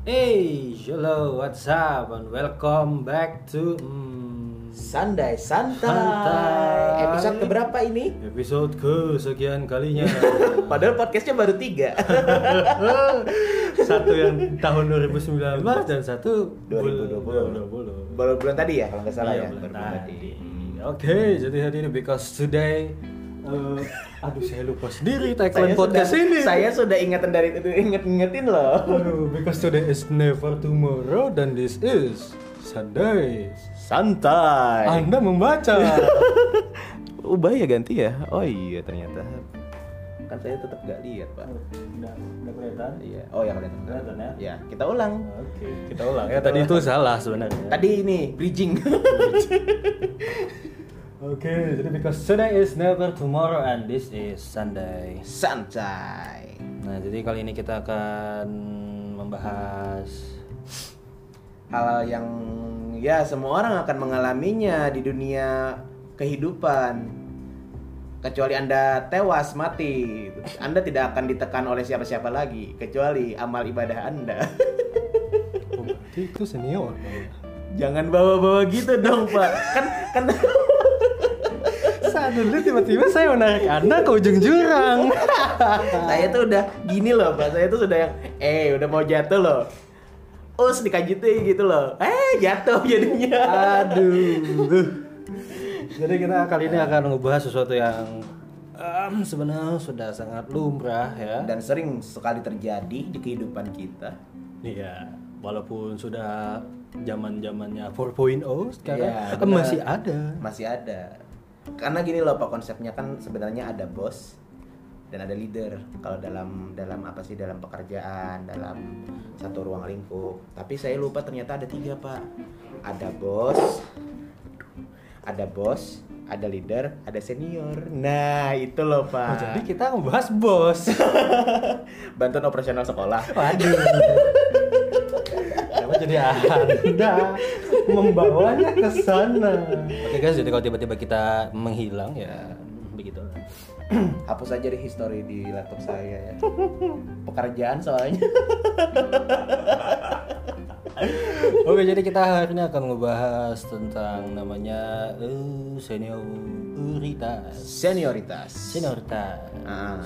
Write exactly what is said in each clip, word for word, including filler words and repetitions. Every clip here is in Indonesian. Hey, hello, what's up, and welcome back to mm, Sunday Shantai. Shantai. Episode keberapa ini? Episode ke sekian kalinya. Padahal podcastnya baru tiga. Satu yang tahun dua ribu sembilan belas dan satu dua ribu dua puluh. Baru bulan tadi ya, kalau nggak salah ya. ya. Bulan tadi. Oke, okay, jadi hari ini because today. Uh, aduh saya lupa sendiri tagline podcast ini. Saya sudah ingatan dari itu inget-ingetin loh. Aduh, because today is never tomorrow dan this is Sunday Shantai. Anda membaca. Ubah ya, ganti ya. Oh iya ternyata. Kan saya tetap gak lihat pak. Udah, udah kelihatan. Iya. Oh yang kelihatan. Kelihatan ya. Ya kita ulang. Oke. Okay. Kita ulang. Ya tadi itu salah sebenarnya. Tadi ini bridging. Oke, okay, jadi because today is never tomorrow and this is Sunday Shantai. Nah, jadi kali ini kita akan membahas hal yang ya semua orang akan mengalaminya di dunia kehidupan. Kecuali Anda tewas mati, Anda tidak akan ditekan oleh siapa-siapa lagi kecuali amal ibadah Anda. Oh, berarti itu senior. Jangan bawa-bawa gitu dong, Pak. Kan kan dulu tiba-tiba saya menarik Anda ke ujung jurang. Saya tuh udah gini loh Pak, saya tuh sudah yang eh udah mau jatuh loh. Us dikajitin gitu loh. Eh jatuh jadinya. Aduh. Jadi kita kali ini akan ngebahas sesuatu yang um, sebenarnya sudah sangat lumrah ya dan sering sekali terjadi di kehidupan kita. Iya, walaupun sudah zaman-zamannya empat titik nol sekarang ya, benar, masih ada. Masih ada. Karena gini loh Pak, konsepnya kan sebenarnya ada bos dan ada leader kalau dalam dalam apa sih dalam pekerjaan, dalam satu ruang lingkup. Tapi saya lupa ternyata ada tiga Pak. Ada bos, ada bos, ada leader, ada senior. Nah, itu loh Pak. Oh, jadi kita ngebahas bos. Bantuan operasional sekolah. Waduh. Jadi Anda membawanya ke sana. Oke guys, jadi kalau tiba-tiba kita menghilang ya begitu. Hapus aja di history di laptop saya ya. Pekerjaan soalnya. Oke, jadi kita hari ini akan ngebahas tentang namanya uh, senioritas. Senioritas. Senioritas. Ah.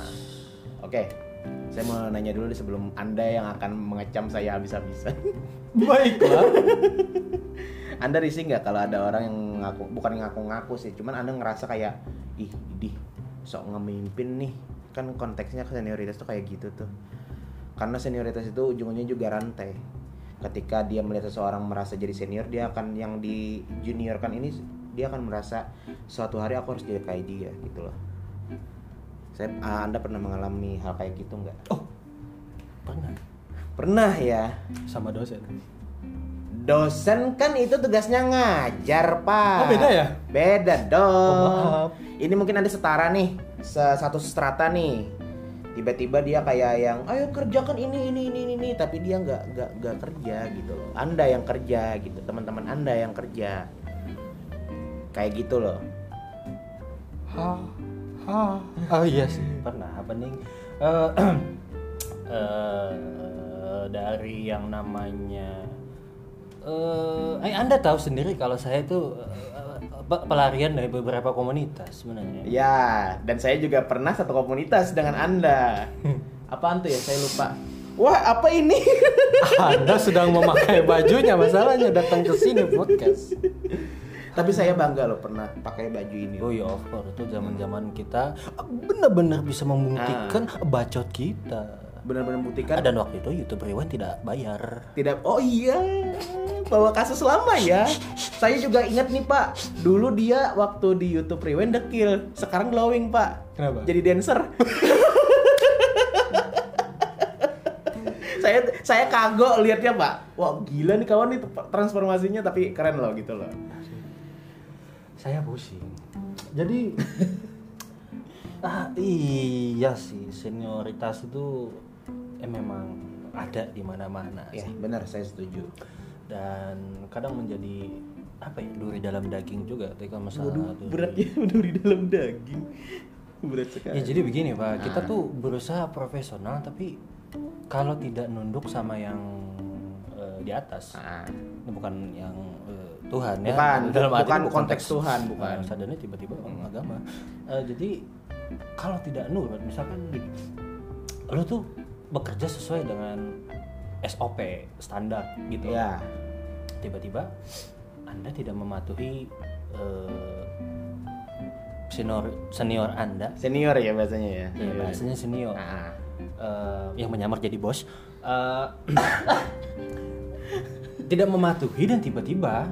Oke. Okay. Saya mau nanya dulu sebelum Anda yang akan mengecam saya habis-habisan. Baiklah. Anda risih nggak kalau ada orang yang ngaku, bukan ngaku-ngaku sih, cuman Anda ngerasa kayak ih, idih, sok ngemimpin nih. Kan konteksnya senioritas tuh kayak gitu tuh. Karena senioritas itu ujungnya juga rantai. Ketika dia melihat seseorang merasa jadi senior, dia akan yang di juniorkan ini, dia akan merasa suatu hari aku harus jadi kayak dia gitu loh. Saya, Anda pernah mengalami hal kayak gitu nggak? Oh, pernah. Pernah ya? Sama dosen. Dosen kan itu tugasnya ngajar, Pak. Oh, beda ya? Beda dong. Oh, maaf. Ini mungkin Anda setara nih, satu strata nih. Tiba-tiba dia kayak yang, ayo kerjakan ini, ini, ini, ini. Tapi dia nggak, nggak, nggak kerja gitu loh. Anda yang kerja gitu, teman-teman Anda yang kerja. Kayak gitu loh. Hah? Oh, oh iya sih, pernah happening uh, uh, dari yang namanya uh, eh Anda tahu sendiri kalau saya itu uh, pelarian dari beberapa komunitas sebenarnya. Ya, dan saya juga pernah satu komunitas dengan Anda. Apaan tuh ya, saya lupa. Wah, apa ini? Anda sedang memakai bajunya, masalahnya datang ke sini podcast. Tapi saya bangga loh pernah pakai baju ini. Oh iya, of course. Itu zaman-zaman kita benar-benar bisa membuktikan ah. bacot kita. Benar-benar membuktikan. Dan waktu itu YouTuber Iwan tidak bayar. Tidak. Oh iya. Bawa kasus lama ya. Saya juga ingat nih Pak, dulu dia waktu di YouTube Rewind dekil, sekarang glowing Pak. Kenapa? Jadi dancer. saya saya kagok lihatnya Pak. Wah gila nih kawan nih transformasinya, tapi keren loh gitu loh. Saya pusing. Jadi ah iya sih, senioritas itu eh, memang ada di mana-mana. Ya, benar, saya setuju. Dan kadang menjadi apa ya, duri dalam daging juga ketika masalah itu. Berat ya, duri dalam daging. Berat sekali. Ya jadi begini, Pak. Nah. Kita tuh berusaha profesional tapi kalau tidak nunduk sama yang di atas. Nah. Ini bukan yang uh, Tuhan ya. Bukan, dalam arti bukan konteks, konteks Tuhan, bukan. Uh, Sadarnya tiba-tiba orang hmm. agama. Uh, jadi kalau tidak nurut, misalkan gini, lo tuh bekerja sesuai dengan S O P standar gitu. Ya. Tiba-tiba Anda tidak mematuhi uh, senior senior Anda. Senior ya bahasanya ya. Iya, bahasanya senior. Nah. Uh, yang menyamar jadi bos. Uh, tidak mematuhi dan tiba-tiba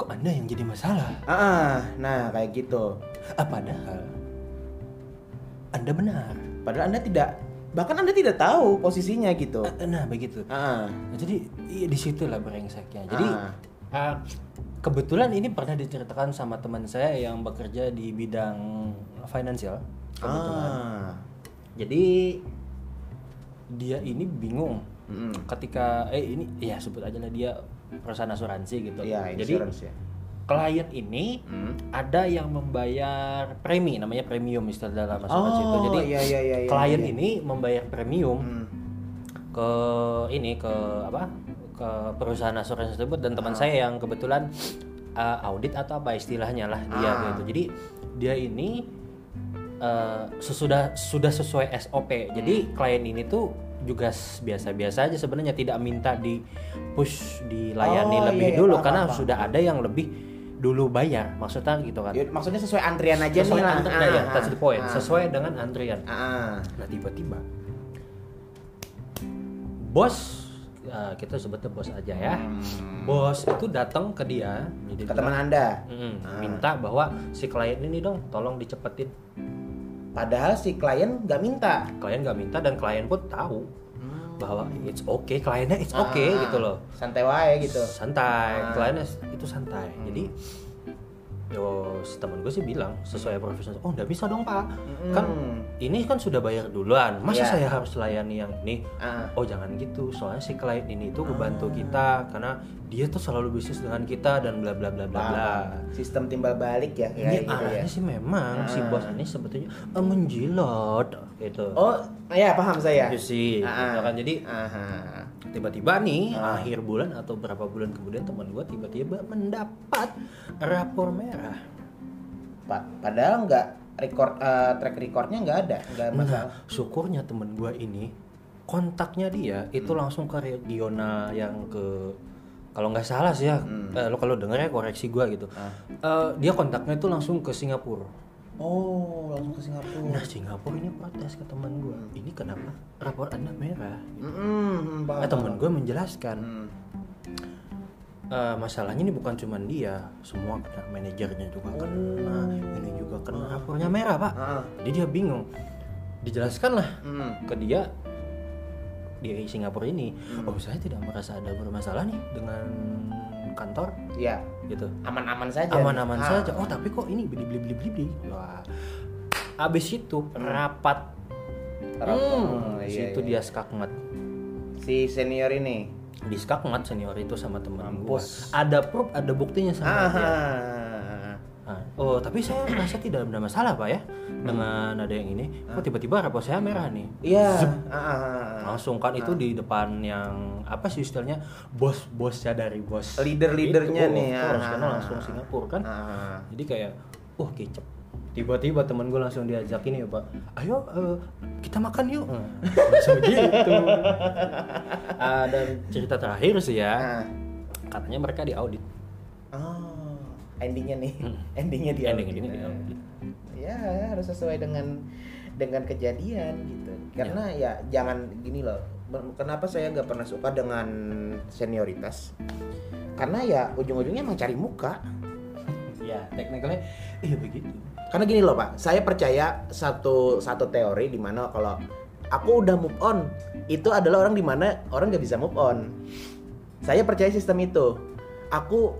kok Anda yang jadi masalah. Ah, nah kayak gitu. Ah, padahal Anda benar. Padahal Anda tidak, bahkan Anda tidak tahu posisinya gitu. Nah, begitu. Uh-huh. Nah, jadi ya, di situlah brengseknya. Jadi uh-huh. uh, kebetulan ini pernah diceritakan sama teman saya yang bekerja di bidang finansial. Kebetulan. Uh. Jadi dia ini bingung mm. ketika eh ini ya sebut aja lah dia perusahaan asuransi gitu. Yeah, jadi ya. Klien ini hmm. ada yang membayar premi, namanya premium istilah dalam asuransi oh, itu. Jadi iya, iya, iya, klien iya. ini membayar premium hmm. ke ini ke apa? Ke perusahaan asuransi tersebut dan teman ah. saya yang kebetulan uh, audit atau apa istilahnya lah dia ah. gitu. Jadi dia ini uh, sesudah sudah sesuai S O P. Hmm. Jadi klien ini tuh juga biasa-biasa aja sebenarnya, tidak minta di push dilayani oh, lebih iya, dulu iya, karena apa, sudah apa. ada yang lebih dulu bayar, maksudnya gitu kan. Ya, maksudnya sesuai antrian aja sesuai nih lah. Sesuai antrian, ah, that's the point. Ah, sesuai dengan antrian. Ah. Nah tiba-tiba, bos, uh, kita sebutnya bos aja ya. Hmm. Bos itu datang ke dia, ke bilang, teman Anda, mm, ah. minta bahwa si klien ini dong, tolong dicepetin. Padahal si klien nggak minta. Klien nggak minta dan klien pun tahu hmm. bahwa it's okay, kliennya it's okay ah. gitu loh. Santai wae gitu. Santai, ah. kliennya itu santai. Hmm. Jadi yo teman gue sih bilang sesuai profesional. Oh, enggak bisa dong, Pak. Hmm. Kan ini kan sudah bayar duluan. Masa yeah. saya harus layani yang ini? Ah. Oh, jangan gitu. Soalnya si klien ini tuh kebantu ah. kita karena dia tuh selalu bisnis dengan kita dan bla bla bla bla bla. Sistem timbal balik ya kayak ini gitu ya. Sih memang ah. si bos ini sebetulnya eh, menjilat gitu. Oh, ya paham saya. Sih. Ah. Kan jadi ah. tiba-tiba nih ah. akhir bulan atau berapa bulan kemudian teman gue tiba-tiba mendapat rapor merah. Padahal nggak record uh, track recordnya nggak ada. Nggak masalah. Nah, syukurnya teman gue ini kontaknya dia itu hmm. langsung ke regional yang ke kalau nggak salah sih ya hmm. eh, lo kalau dengarnya koreksi gue gitu. Ah. Uh, dia kontaknya itu langsung ke Singapura. Oh, langsung ke Singapura. Nah, Singapura ini protes ke teman gue. Ini kenapa rapor Anda merah? Gitu. Mm-hmm, nah, teman gue menjelaskan mm. uh, masalahnya ini bukan cuma dia, semua kena, manajernya juga oh. kena, ini juga kena ah. rapornya merah pak. Ah. Jadi dia bingung. Dijelaskanlah mm. ke dia di Singapura ini. Mm. Oh, saya tidak merasa ada bermasalah nih dengan kantor. Iya. Gitu. Aman-aman saja. Aman-aman ah. saja. Oh, tapi kok ini beli beli beli beli. Wah. Abis itu rapat. Rapat. Hmm, iya, itu iya. dia skakmat. Si senior ini. Di skakmat senior itu sama teman gua. Ada proof, ada buktinya sama Aha. dia. Nah, oh, tapi saya merasa tidak ada masalah, Pak ya. Dengan hmm. ada yang ini. Kok tiba-tiba rapor saya merah nih? Iya. Langsung kan itu di depan yang apa sih istilahnya bos-bosnya dari bos. Leader-leadernya gitu. Oh, nih. Terus karena langsung Singapura kan. Aha. Jadi kayak uh oh, kecep. Tiba-tiba teman gue langsung diajak ini ya Pak. Ayo uh, kita makan yuk. Langsung gitu. Uh, dan cerita terakhir sih ya. Katanya mereka di audit. Oh, endingnya nih. Endingnya di audit. Endingnya di audit. Ya harus sesuai dengan dengan kejadian gitu karena ya, ya jangan gini loh. Kenapa saya nggak pernah suka dengan senioritas karena ya ujung-ujungnya emang cari muka ya teknikalnya iya begitu karena gini loh Pak, saya percaya satu satu teori di mana kalau aku udah move on itu adalah orang di mana orang nggak bisa move on. Saya percaya sistem itu. Aku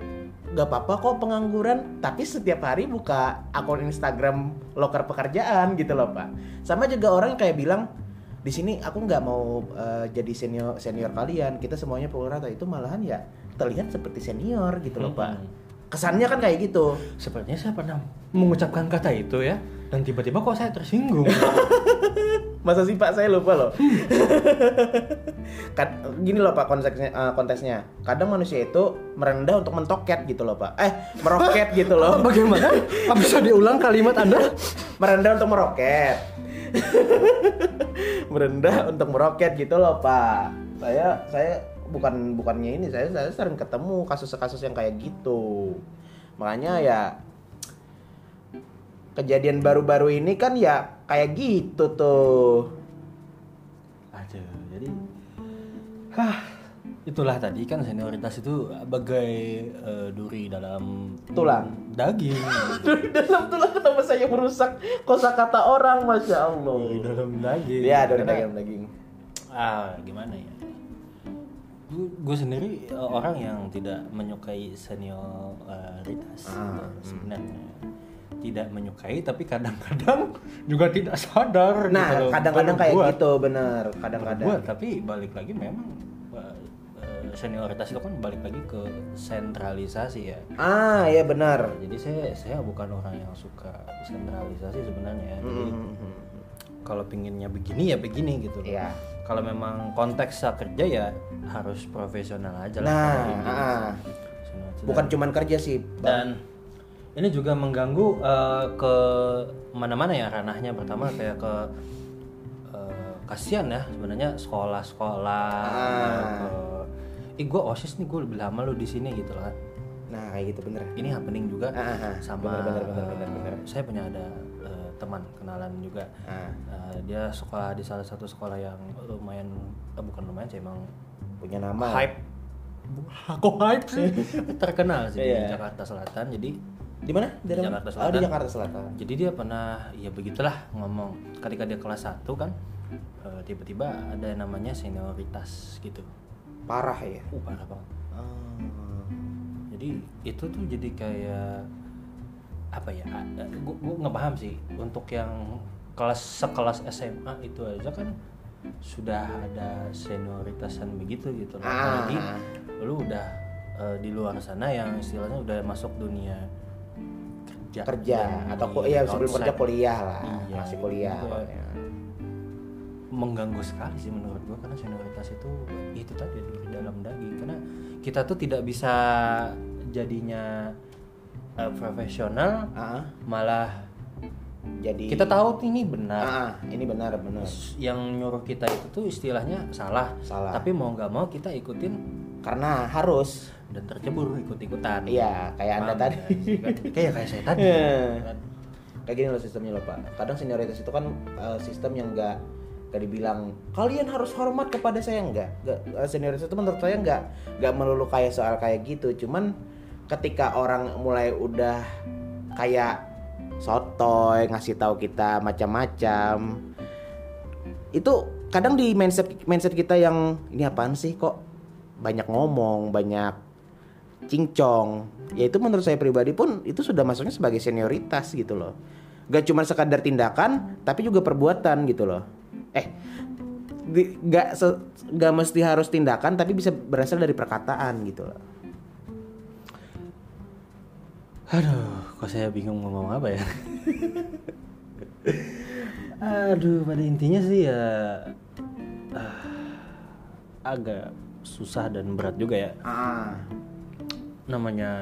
gak apa-apa kok pengangguran, tapi setiap hari buka akun Instagram loker pekerjaan gitu loh Pak. Sama juga orang kayak bilang di sini aku nggak mau uh, jadi senior senior kalian, kita semuanya pukul rata itu malahan ya terlihat seperti senior gitu loh Pak. Kesannya kan kayak gitu. Sepertinya saya pernah mengucapkan kata itu ya, dan tiba-tiba kok saya tersinggung. Masa sih Pak, saya lupa loh. Gini loh Pak konteksnya, uh, konteksnya. Kadang manusia itu merendah untuk mentoket gitu loh Pak. Eh, meroket gitu loh. Bagaimana? Bisa diulang kalimat Anda? Merendah untuk meroket. Merendah untuk meroket gitu loh Pak. Saya saya bukan bukannya ini, saya saya sering ketemu kasus-kasus yang kayak gitu. Makanya ya kejadian baru-baru ini kan ya kayak gitu tuh. Aduh, jadi hah, itulah tadi kan senioritas itu bagai uh, duri dalam tulang daging. Duri dalam tulang, kenapa saya merusak kosakata orang, Masya Allah. Duri dalam daging. Ya, duri dalam daging. Ah, gimana ya? Gue sendiri uh, orang yang tidak menyukai senioritas ah, sebenarnya. Hmm. Tidak menyukai tapi kadang-kadang juga tidak sadar. Nah, gitu, kadang-kadang kayak buat. Gitu, benar. Kadang-kadang. Buat, tapi balik lagi memang senioritas itu kan balik lagi ke sentralisasi ya. Ah, iya benar. Jadi saya saya bukan orang yang suka sentralisasi sebenarnya. Jadi mm-hmm. kalau pinginnya begini ya begini gitu. Iya. Kalau memang konteks kerja ya harus profesional aja lah. Nah, heeh. Bukan cuman kerja sih, Bang. Dan ini juga mengganggu uh, ke mana-mana ya ranahnya. Pertama kayak ke uh, kasihan ya sebenarnya sekolah-sekolah. Ah. Ke, Ih gue osis nih, gue lebih lama lo di sini gitu loh. Nah kayak gitu bener. Ini happening juga ah, ah, sama. Bener, bener, bener, bener. Uh, saya punya ada uh, teman kenalan juga. Ah. Uh, dia sekolah di salah satu sekolah yang lumayan, uh, bukan lumayan sih emang punya nama. Hype. Kok hype sih? Terkenal sih yeah. di Jakarta Selatan. Jadi di mana? Di Jakarta Selatan. Oh, di Jakarta Selatan. Jadi dia pernah ya begitulah ngomong ketika dia kelas satu kan e, tiba-tiba ada yang namanya senioritas gitu. Parah ya. Uh, parah banget. Hmm. Jadi itu tuh jadi kayak apa ya? Gue gue nggak paham sih untuk yang kelas sekelas S M A itu aja kan sudah ada senioritasan begitu gitu. Ah. Lagi lu udah e, di luar sana yang istilahnya udah masuk dunia kerja, kerja atau iya sebelum kerja kuliah lah, iya, masih kuliah. Iya. Mengganggu sekali sih menurut gue karena senioritas itu itu tadi di dalam daging karena kita tuh tidak bisa jadinya uh, profesional, uh-huh. malah jadi kita tahu ini benar, uh-huh. ini benar benar. Yang nyuruh kita itu tuh istilahnya salah, salah. Tapi mau nggak mau kita ikutin. Karena harus dan tercebur ikut-ikutan. Iya, kayak Anda tadi. Kayak kayak saya tadi. Yeah. Kayak gini loh sistemnya loh Pak. Kadang senioritas itu kan uh, sistem yang enggak enggak dibilang kalian harus hormat kepada saya enggak. Enggak senioritas itu menurut saya enggak enggak melulu kayak soal kayak gitu. Cuman ketika orang mulai udah kayak sotoy ngasih tahu kita macam-macam itu kadang di mindset mindset kita yang ini apaan sih kok banyak ngomong, banyak cincong. Ya itu menurut saya pribadi pun itu sudah masuknya sebagai senioritas gitu loh. Gak cuma sekadar tindakan, tapi juga perbuatan gitu loh. Eh, di, gak, se, gak mesti harus tindakan, tapi bisa berasal dari perkataan gitu loh. Aduh, kok saya bingung ngomong apa ya? Aduh, pada intinya sih ya uh, agak susah dan berat juga ya. Ah. Namanya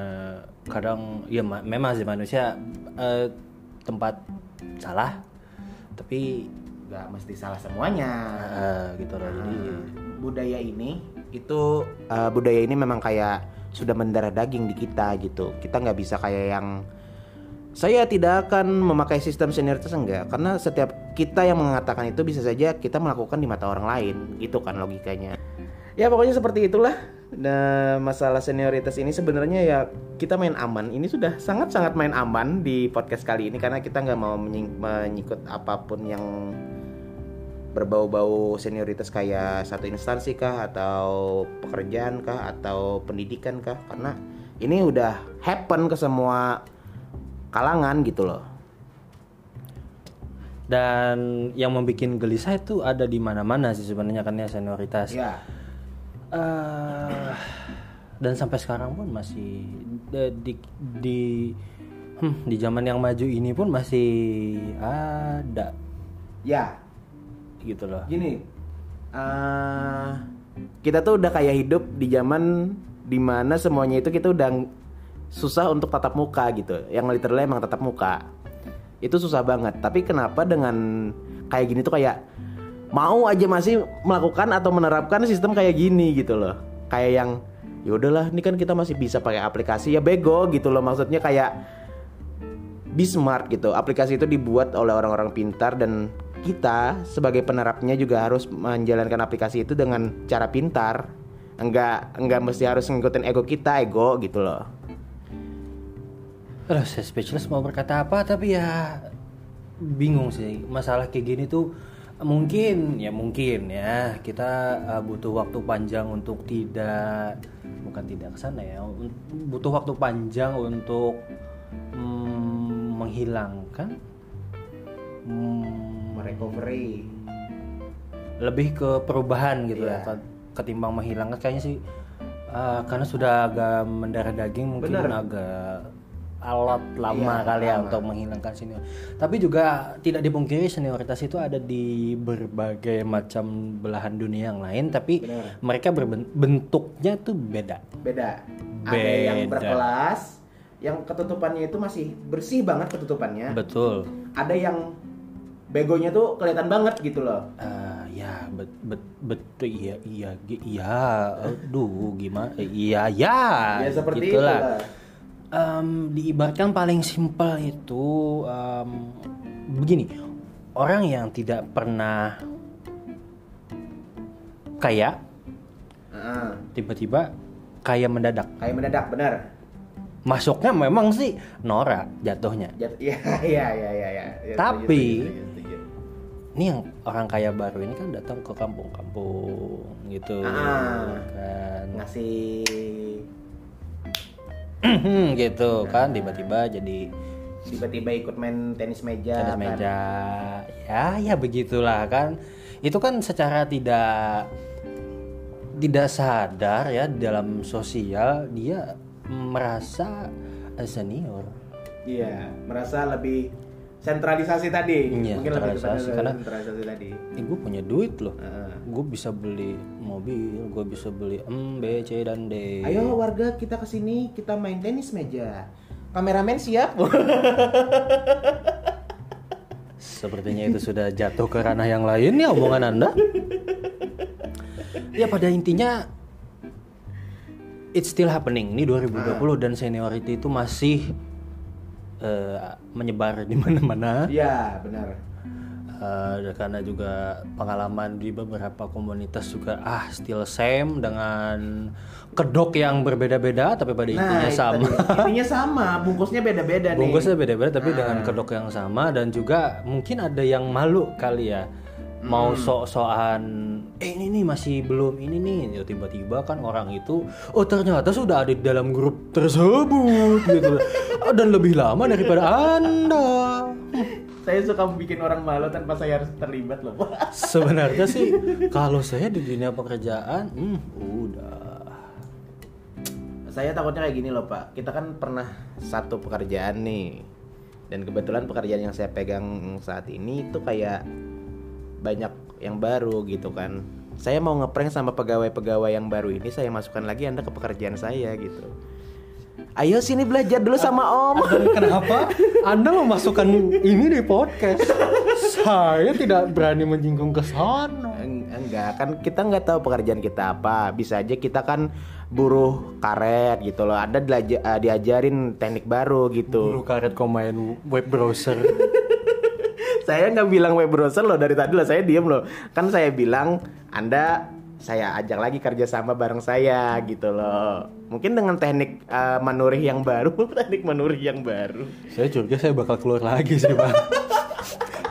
kadang ya ma- memang sih manusia eh, tempat salah, tapi nggak mesti salah semuanya. Eh, gitu loh. Ah. Jadi budaya ini itu uh, budaya ini memang kayak sudah mendarah daging di kita gitu. Kita nggak bisa kayak yang saya tidak akan memakai sistem senioritas enggak, karena setiap kita yang mengatakan itu bisa saja kita melakukan di mata orang lain, gitu kan logikanya. Ya pokoknya seperti itulah. Nah, masalah senioritas ini sebenarnya ya kita main aman. Ini sudah sangat-sangat main aman di podcast kali ini karena kita nggak mau menying- menyikut apapun yang berbau-bau senioritas kayak satu instansi kah atau pekerjaan kah atau pendidikan kah karena ini udah happen ke semua kalangan gitu loh. Dan yang membuat gelisah itu ada di mana-mana sih sebenarnya karena senioritas. Ya. Uh, dan sampai sekarang pun masih di di hmm, di zaman yang maju ini pun masih ada. Ya. gitu loh. Gini, uh, kita tuh udah kayak hidup di zaman dimana semuanya itu kita udah susah untuk tatap muka gitu. Yang literally emang tatap muka itu susah banget. Tapi kenapa dengan kayak gini tuh kayak mau aja masih melakukan atau menerapkan sistem kayak gini gitu loh. Kayak yang ya udahlah, ini kan kita masih bisa pakai aplikasi ya bego gitu loh. Maksudnya kayak be smart gitu. Aplikasi itu dibuat oleh orang-orang pintar dan kita sebagai penerapnya juga harus menjalankan aplikasi itu dengan cara pintar. Enggak enggak mesti harus ngikutin ego kita, ego gitu loh. Aduh, saya speechless mau berkata apa, tapi ya bingung sih. Masalah kayak gini tuh mungkin ya mungkin ya kita uh, butuh waktu panjang untuk tidak bukan tidak kesana ya butuh waktu panjang untuk mm, menghilangkan mm, recovery lebih ke perubahan gitu yeah. ya ketimbang menghilangkan kayaknya sih uh, karena sudah agak mendarah daging mungkin bener. Agak alat lama iya, kali lama. Ya untuk menghilangkan senior. Tapi juga tidak dipungkiri senioritas itu ada di berbagai macam belahan dunia yang lain. Tapi bener. Mereka berbentuknya tuh beda. Beda. Ada beda. Yang berkelas, yang ketutupannya itu masih bersih banget ketutupannya. Betul. Ada yang begonya tuh kelihatan banget gitu loh. Uh, ya bet bet betul iya iya iya. Aduh gimana? Iya ya. Ya seperti itulah. Itu Um, diibaratkan paling simpel itu um, begini, orang yang tidak pernah kaya uh. tiba-tiba kaya mendadak. Kaya mendadak benar. Masuknya memang sih norak jatuhnya. Jat- ya, ya, ya, ya, ya. Ya, tapi ini yang orang kaya baru ini kan datang ke kampung-kampung gitu uh. kan. Ngasih gitu nah, kan tiba-tiba jadi tiba-tiba ikut main tenis meja tenis meja kan. Ya ya begitulah kan itu kan secara tidak tidak sadar ya dalam sosial dia merasa senior iya merasa lebih sentralisasi tadi iya, mungkin sentralisasi, lebih karena sentralisasi tadi eh, gue punya duit loh uh. gue bisa beli mobil, gue bisa beli M, B, C, dan D. Ayo warga kita kesini, kita main tenis meja. Kameramen siap. Sepertinya itu sudah jatuh ke ranah yang lain ya omongan Anda. Ya pada intinya it's still happening. Ini dua ribu dua puluh ah. dan seniority itu masih Uh, menyebar di mana-mana. Iya, benar. Uh, karena juga pengalaman di beberapa komunitas juga ah still same dengan kedok yang berbeda-beda tapi pada intinya nah, sama. Intinya sama, bungkusnya beda-beda nih. Bungkusnya beda-beda tapi ah. dengan kedok yang sama dan juga mungkin ada yang malu kali ya. Mau hmm. sok-sokan eh, ini nih masih belum ini nih ya, tiba-tiba kan orang itu oh ternyata sudah ada di dalam grup tersebut gitu dan lebih lama daripada Anda. Saya suka bikin orang malu tanpa saya harus terlibat loh. Sebenarnya sih kalau saya di dunia pekerjaan hmm, udah saya takutnya kayak gini loh Pak, kita kan pernah satu pekerjaan nih dan kebetulan pekerjaan yang saya pegang saat ini itu kayak banyak yang baru gitu kan. Saya mau ngeprank sama pegawai-pegawai yang baru ini, saya masukkan lagi Anda ke pekerjaan saya gitu. Ayo sini belajar dulu sama Om. Kenapa Anda memasukkan ini di podcast? Saya tidak berani menyinggung ke sana. Enggak, kan kita nggak tahu pekerjaan kita apa. Bisa aja kita kan buruh karet gitu loh. Ada diajarin teknik baru gitu. Buruh karet kok main web browser. Saya nggak bilang web browser loh dari tadi loh, saya diem loh. Kan saya bilang Anda saya ajak lagi kerjasama bareng saya gitu loh. Mungkin dengan teknik uh, manurih yang baru, teknik manurih yang baru. Saya curiga saya bakal keluar lagi sih Bang.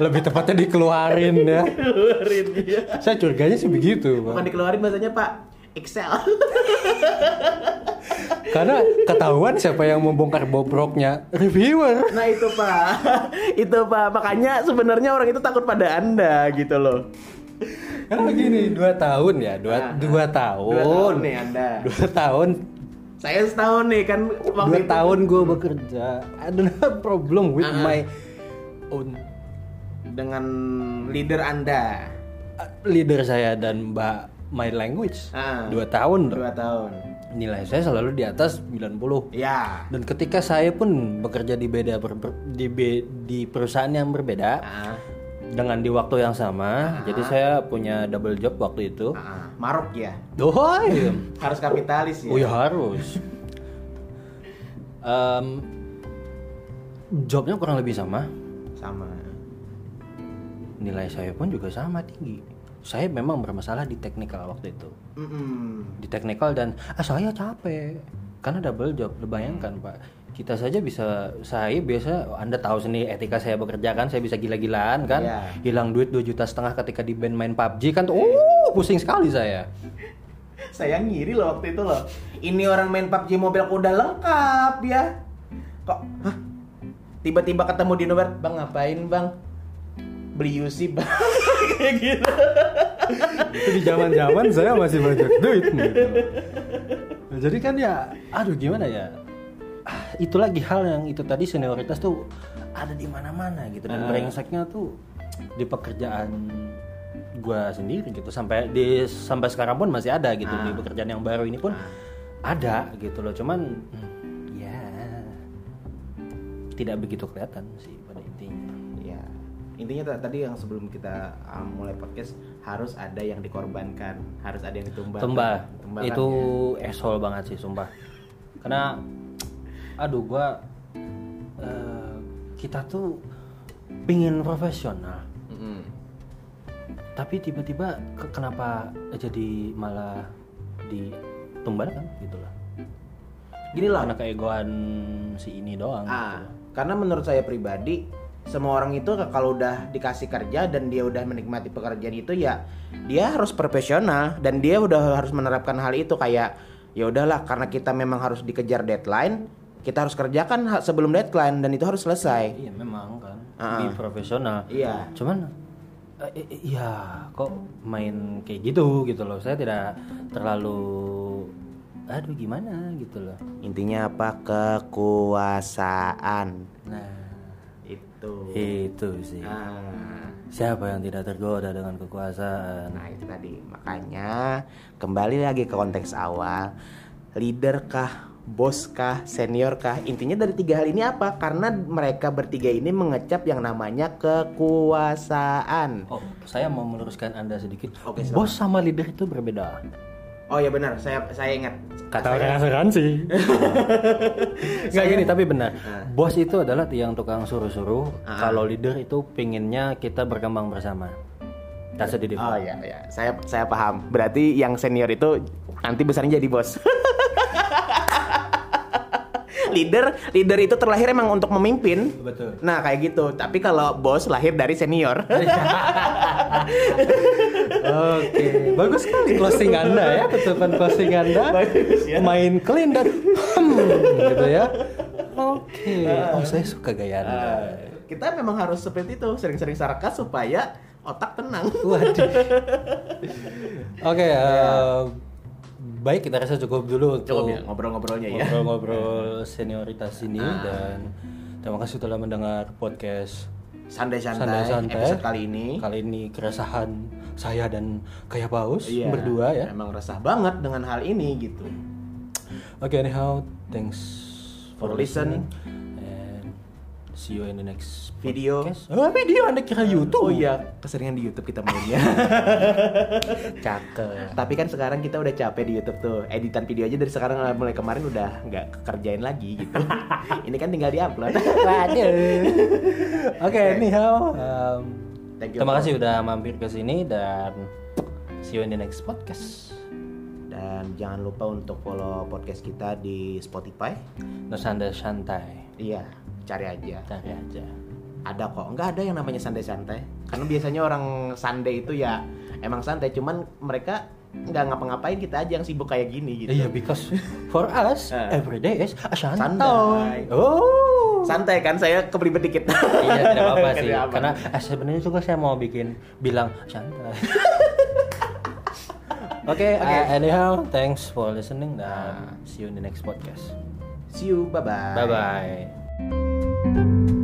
Lebih tepatnya dikeluarin ya. Dikeluarin ya. Saya curiganya sih begitu Bang. Bukan dikeluarin bahasanya Pak, Excel. Karena ketahuan siapa yang membongkar bobroknya reviewer. Nah itu Pak, itu Pak. Makanya sebenarnya orang itu takut pada Anda gitu loh. Karena begini dua tahun ya, dua, nah, dua tahun. dua tahun nih Anda. dua tahun. Saya setahun nih kan. dua tahun gue bekerja. I don't have problem with uh-huh. my own. Dengan leader Anda. leader saya dan Mbak My Language ah, dua tahun loh. dua tahun. Nilai saya selalu di atas sembilan puluh. Ya. Dan ketika saya pun bekerja di beda ber, ber, di be, di perusahaan yang berbeda ah, dengan di waktu yang sama. Ah. Jadi saya punya double job waktu itu. Ah. Maruk ya. Dohoi. Harus kapitalis ya. Oh ya harus. um, jobnya kurang lebih sama. Sama. Nilai saya pun juga sama tinggi. Saya memang bermasalah di teknikal waktu itu. Mm-hmm. Di teknikal dan ah saya capek karena double job. Bayangkan mm. Pak, kita saja bisa, saya biasa, Anda tahu sendiri etika saya bekerja kan, saya bisa gila-gilaan kan, yeah. Hilang duit dua juta setengah ketika di band main P U B G kan, oh pusing sekali saya. Saya ngiri loh waktu itu loh. Ini orang main P U B G mobil udah lengkap ya. Kok hah? Tiba-tiba ketemu di nomor, bang ngapain bang? Beli U C bang. Kayak gitu. Itu di zaman-zaman saya masih banyak duit gitu. Nah, jadi kan ya aduh gimana ya? Ah, itu lagi hal yang itu tadi, senioritas tuh ada di mana-mana gitu dan uh. brengseknya tuh di pekerjaan gua sendiri gitu, sampai di sampai sekarang pun masih ada gitu. Uh. Di pekerjaan yang baru ini pun uh. ada gitu loh. Cuman ya tidak begitu kelihatan sih pada intinya. Intinya tadi yang sebelum kita um, mulai podcast, harus ada yang dikorbankan, harus ada yang ditumbang. Tumbah. Itu asshole banget sih sumpah. Karena aduh gua uh, kita tuh pingin profesional. Mm-hmm. Tapi tiba-tiba ke- kenapa jadi malah ditumbalkan gitu lah. Gini lah, karena keegoan si ini doang. Ah, gitu. Karena menurut saya pribadi semua orang itu kalau udah dikasih kerja dan dia udah menikmati pekerjaan itu ya dia harus profesional dan dia udah harus menerapkan hal itu. Kayak ya udahlah, karena kita memang harus dikejar deadline, kita harus kerjakan sebelum deadline dan itu harus selesai. Iya memang kan, uh-uh. Di profesional. Iya. Cuman uh, iya kok main kayak gitu gitu loh. Saya tidak terlalu aduh gimana gitu loh. Intinya apa? Kekuasaan. Nah Itu. itu sih ah. Siapa yang tidak tergoda dengan kekuasaan? Nah itu tadi, makanya kembali lagi ke konteks awal, leader kah, bos kah, senior kah, intinya dari tiga hal ini apa? Karena mereka bertiga ini mengecap yang namanya kekuasaan. Oh saya mau meluruskan Anda sedikit. Oke, bos sama leader itu berbeda. Oh ya benar, saya saya ingat. Kata orang asuransi. Enggak gini, tapi benar. Nah. Bos itu adalah yang tukang suruh-suruh. Uh-huh. Kalau leader itu pinginnya kita berkembang bersama. That's the difference. Oh ya ya, saya saya paham. Berarti yang senior itu nanti besarnya jadi bos. leader, leader itu terlahir emang untuk memimpin. Betul. Nah, kayak gitu. Tapi kalau bos lahir dari senior. Oke, okay. Bagus sekali closing Anda ya, tutupan closing Anda. Bagus ya. Main clean dan gitu ya. Oke, okay. Oh saya suka gaya Anda. Uh, kita memang harus seperti itu, sering-sering sarkas supaya otak tenang. Waduh. Oke, okay, uh, baik kita rasa cukup dulu cukup untuk ya, ngobrol-ngobrolnya ya. Ngobrol-ngobrol senioritas ini ah. Dan terima kasih telah mendengar podcast Sunday Shantai episode kali ini. Kali ini keresahan saya dan kayak Paus yeah, berdua ya. Memang resah banget dengan hal ini gitu. Oke okay, anyhow, thanks for, for listening. listening and see you in the next video. Podcast. Oh, video Anda kira YouTube. Oh iya, keseringan di YouTube kita mainnya. Cakep. Tapi kan sekarang kita udah capek di YouTube tuh. Editan video aja dari sekarang mulai kemarin udah enggak kerjain lagi gitu. Ini kan tinggal di-upload. Waduh. Oke, okay, anyhow, um, terima kasih all. Udah mampir ke sini dan see you in the next podcast. Dan jangan lupa untuk follow podcast kita di Spotify, The Sunday Shantai. Iya, cari aja. Cari aja. Ada kok, enggak ada yang namanya Sunday Shantai. Karena biasanya orang Sunday itu ya emang santai, cuman mereka nggak ngapa-ngapain, kita aja yang sibuk kayak gini gitu. Iya, yeah, because for us every day is santai. Oh, santai kan, saya keberibet dikit. Iya tidak apa-apa sih, apa. Karena eh, sebenarnya juga saya mau bikin bilang santai. Oke, okay, okay. uh, anyhow, thanks for listening dan see you in the next podcast. See you, bye bye. Bye bye.